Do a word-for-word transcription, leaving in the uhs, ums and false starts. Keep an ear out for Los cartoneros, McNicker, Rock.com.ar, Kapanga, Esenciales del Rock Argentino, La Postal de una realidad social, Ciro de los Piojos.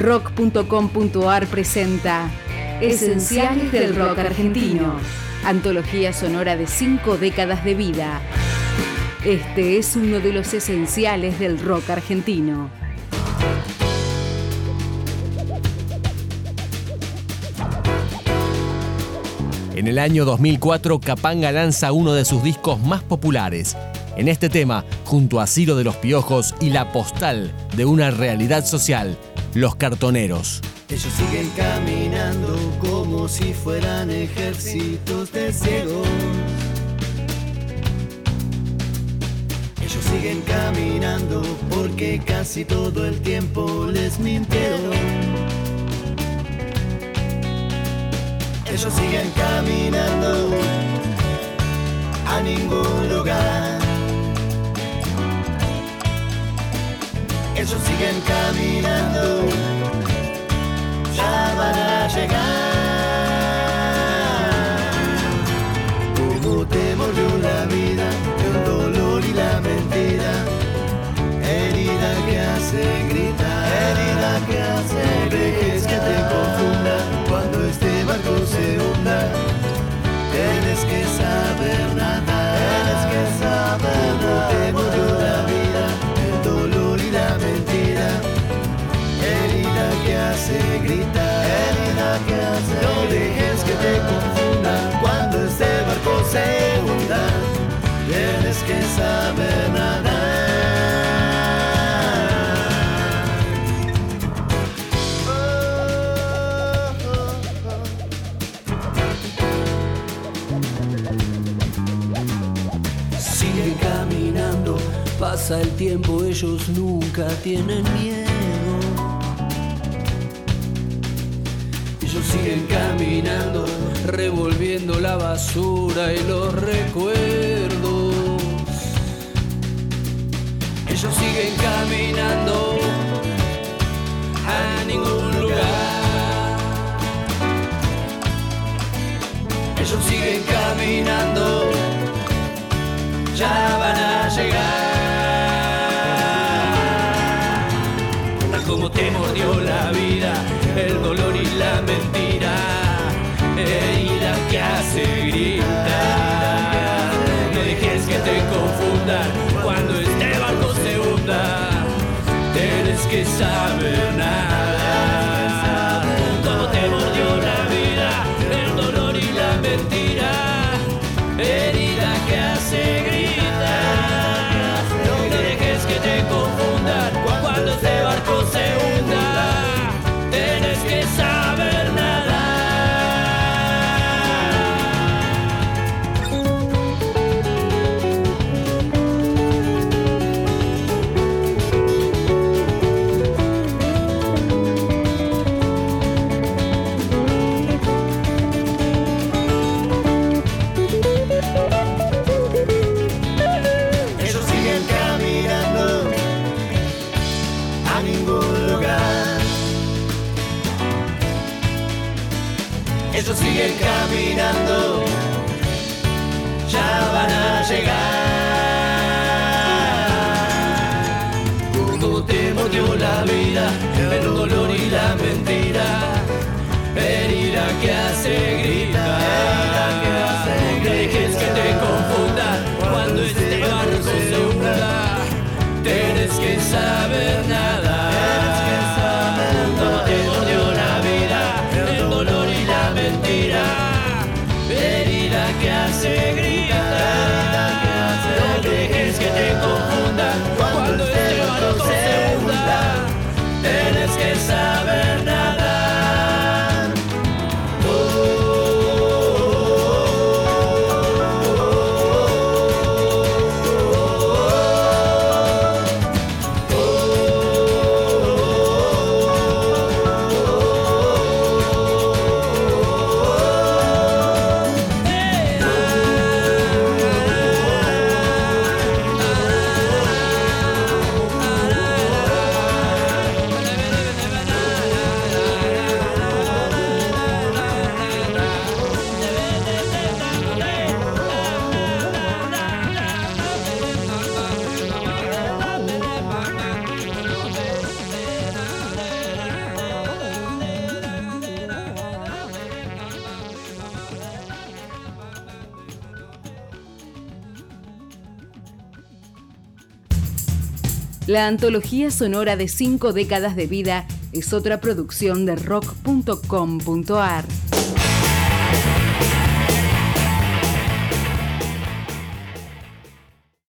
rock punto com punto a r presenta Esenciales del Rock Argentino, antología sonora de cinco décadas de vida. Este es uno de los esenciales del rock argentino. En el año dos mil cuatro, Kapanga lanza uno de sus discos más populares. En este tema, junto a Ciro de los Piojos y La Postal de una realidad social, Los Cartoneros. Ellos siguen caminando como si fueran ejércitos de ciegos. Ellos siguen caminando porque casi todo el tiempo les mintieron. Ellos siguen caminando a ningún lugar. Ellos siguen caminando, ya van a llegar. Hubo temor de una vida, de un dolor y la mentira, herida que hace gritar, herida que hace gritar. Que te confunda cuando estés barco se hunda, tienes que saber nada, tienes que saber nada. El temor de una vida, el dolor y la mentira, herida que hace gritar, herida que hace gritar. No dejes que te confunda cuando este barco se hunda, tienes que saber nada. Pasa el tiempo, ellos nunca tienen miedo. Ellos siguen caminando, revolviendo la basura y los recuerdos. Ellos siguen caminando a ningún lugar. Ellos siguen caminando, ya van a llegar. Como te mordió la vida, el dolor y la mentira, herida que hace gritar. No dejes que te confundan cuando este barco se hunda, tienes que saber nada. Como te mordió la vida, el dolor y la mentira, herida que hace gritar. No dejes que te confundan cuando este barco se hunda, tienes que saber nada. Ellos siguen caminando a ningún lugar. Ellos siguen caminando, ya van a llegar. Como te mordió la vida, el dolor y la mentira, herida que hace gritar. No dejes que te confundas cuando este barco se hunda, tienes que saber nada. Que hace gritar, no dejes que te confundan cuando este barco se hunda, tienes que saber nadar. Oh, oh, oh. La antología sonora de cinco décadas de vida es otra producción de rock punto com punto a r.